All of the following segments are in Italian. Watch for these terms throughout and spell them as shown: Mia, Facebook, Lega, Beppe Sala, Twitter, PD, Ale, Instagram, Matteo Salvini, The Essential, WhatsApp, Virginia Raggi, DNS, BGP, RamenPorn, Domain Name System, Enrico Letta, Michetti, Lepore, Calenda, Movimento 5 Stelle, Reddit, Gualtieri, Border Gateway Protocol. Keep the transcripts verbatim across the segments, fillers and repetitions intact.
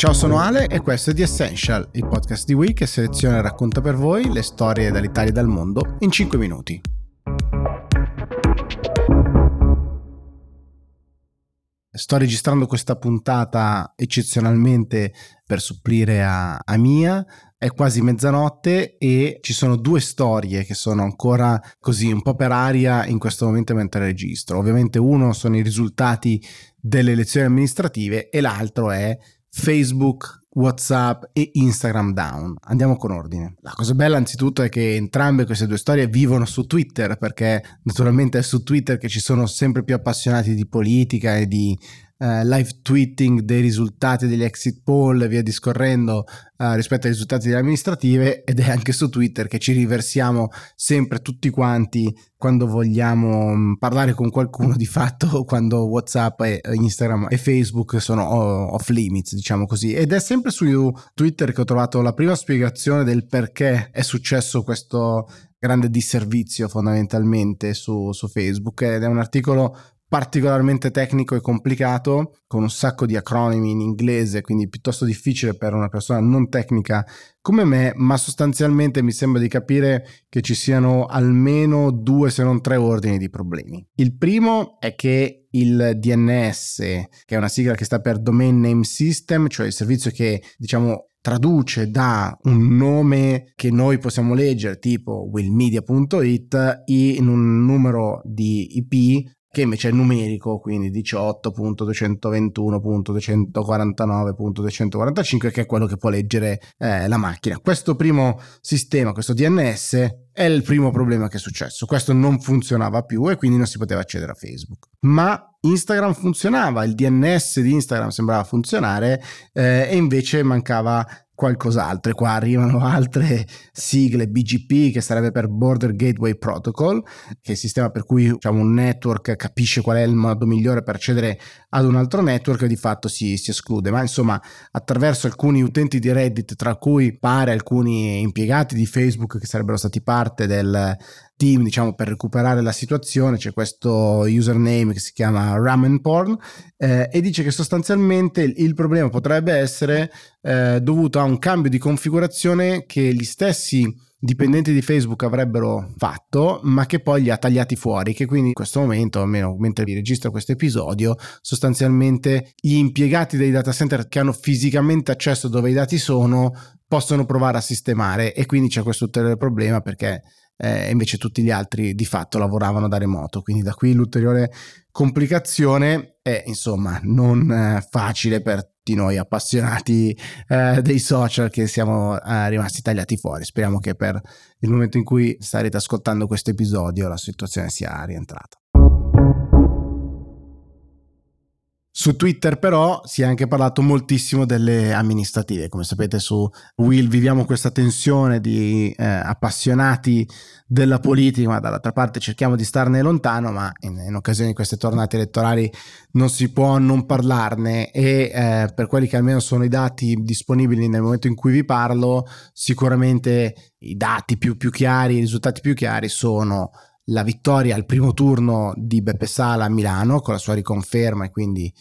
Ciao, sono Ale e questo è The Essential, il podcast di Week che seleziona e racconta per voi le storie dall'Italia e dal mondo in cinque minuti. Sto registrando questa puntata eccezionalmente per supplire a, a Mia. È quasi mezzanotte e ci sono due storie che sono ancora così un po' per aria in questo momento mentre registro. Ovviamente uno sono i risultati delle elezioni amministrative e l'altro è Facebook, WhatsApp e Instagram down. Andiamo con ordine. La cosa bella anzitutto è che entrambe queste due storie vivono su Twitter, perché naturalmente è su Twitter che ci sono sempre più appassionati di politica e di eh, live tweeting dei risultati degli exit poll e via discorrendo eh, rispetto ai risultati delle amministrative, ed è anche su Twitter che ci riversiamo sempre tutti quanti quando vogliamo mh, parlare con qualcuno di fatto, quando WhatsApp e Instagram e Facebook sono off limits, diciamo così. Ed è sempre su Twitter che ho trovato la prima spiegazione del perché è successo questo grande disservizio fondamentalmente su, su Facebook, ed è un articolo particolarmente tecnico e complicato, con un sacco di acronimi in inglese, quindi piuttosto difficile per una persona non tecnica come me, ma sostanzialmente mi sembra di capire che ci siano almeno due se non tre ordini di problemi. Il primo è che il D N S, che è una sigla che sta per Domain Name System, cioè il servizio che, diciamo, traduce da un nome che noi possiamo leggere, tipo will media punto it, in un numero di I P che invece è numerico, quindi diciotto punto duecentoventuno punto duecentoquarantanove punto duecentoquarantacinque, che è quello che può leggere eh, la macchina. Questo primo sistema, questo D N S, è il primo problema che è successo. Questo non funzionava più e quindi non si poteva accedere a Facebook. Ma Instagram funzionava, il D N S di Instagram sembrava funzionare eh, e invece mancava qualcos'altro, e qua arrivano altre sigle, B G P, che sarebbe per Border Gateway Protocol, che è il sistema per cui, diciamo, un network capisce qual è il modo migliore per accedere ad un altro network e di fatto si, si esclude. Ma insomma, attraverso alcuni utenti di Reddit, tra cui pare alcuni impiegati di Facebook che sarebbero stati parte del team, diciamo, per recuperare la situazione, c'è questo username che si chiama RamenPorn eh, e dice che sostanzialmente il, il problema potrebbe essere eh, dovuto a un cambio di configurazione che gli stessi dipendenti di Facebook avrebbero fatto, ma che poi li ha tagliati fuori, che quindi in questo momento, almeno mentre vi registro questo episodio, sostanzialmente gli impiegati dei data center che hanno fisicamente accesso dove i dati sono possono provare a sistemare, e quindi c'è questo ulteriore problema perché Eh, invece tutti gli altri di fatto lavoravano da remoto. Quindi da qui l'ulteriore complicazione è, insomma, non eh, facile per tutti noi appassionati eh, dei social, che siamo eh, rimasti tagliati fuori. Speriamo che per il momento in cui starete ascoltando questo episodio la situazione sia rientrata. Su Twitter però si è anche parlato moltissimo delle amministrative. Come sapete, su Will viviamo questa tensione di eh, appassionati della politica, ma dall'altra parte cerchiamo di starne lontano, ma in, in occasione di queste tornate elettorali non si può non parlarne, e eh, per quelli che almeno sono i dati disponibili nel momento in cui vi parlo, sicuramente i dati più, più chiari, i risultati più chiari sono la vittoria al primo turno di Beppe Sala a Milano, con la sua riconferma, e quindi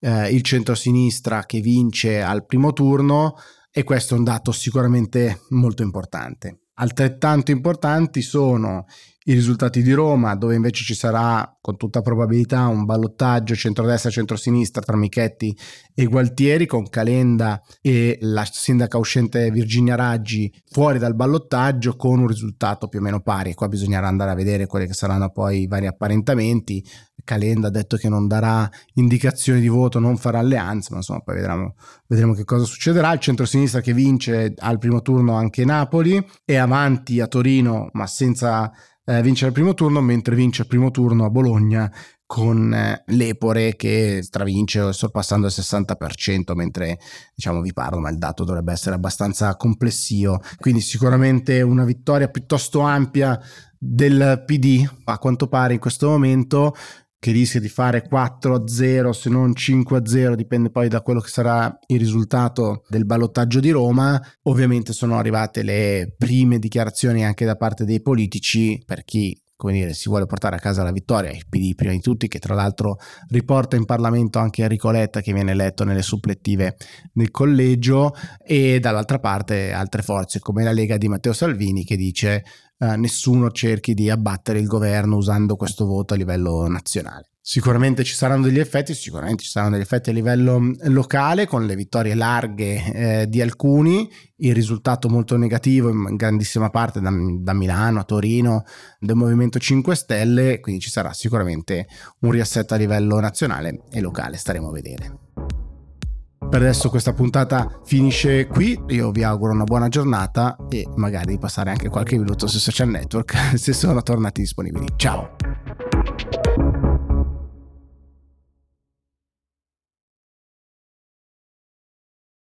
eh, il centrosinistra che vince al primo turno, e questo è un dato sicuramente molto importante. Altrettanto importanti sono i risultati di Roma, dove invece ci sarà con tutta probabilità un ballottaggio centrodestra-centrosinistra tra Michetti e Gualtieri, con Calenda e la sindaca uscente Virginia Raggi fuori dal ballottaggio con un risultato più o meno pari. E qua bisognerà andare a vedere quelli che saranno poi i vari apparentamenti. Calenda ha detto che non darà indicazioni di voto, non farà alleanze, ma insomma poi vedremo, vedremo che cosa succederà. Il centrosinistra che vince al primo turno anche Napoli, è avanti a Torino ma senza Eh, vince al primo turno, mentre vince al primo turno a Bologna con eh, Lepore che stravince sorpassando il sessanta per cento mentre, diciamo, vi parlo, ma il dato dovrebbe essere abbastanza complessivo. Quindi sicuramente una vittoria piuttosto ampia del P D, a quanto pare in questo momento, che rischia di fare quattro a zero se non cinque a zero, dipende poi da quello che sarà il risultato del ballottaggio di Roma. Ovviamente sono arrivate le prime dichiarazioni anche da parte dei politici, per chi come dire, si vuole portare a casa la vittoria, il P D prima di tutti, che tra l'altro riporta in Parlamento anche Enrico Letta, che viene eletto nelle supplettive nel collegio, e dall'altra parte altre forze come la Lega di Matteo Salvini, che dice eh, nessuno cerchi di abbattere il governo usando questo voto a livello nazionale. Sicuramente ci saranno degli effetti, sicuramente ci saranno degli effetti a livello locale, con le vittorie larghe eh, di alcuni, il risultato molto negativo in grandissima parte da, da Milano a Torino del Movimento cinque Stelle, quindi ci sarà sicuramente un riassetto a livello nazionale e locale, staremo a vedere. Per adesso questa puntata finisce qui, io vi auguro una buona giornata e magari di passare anche qualche minuto sui social network se sono tornati disponibili. Ciao!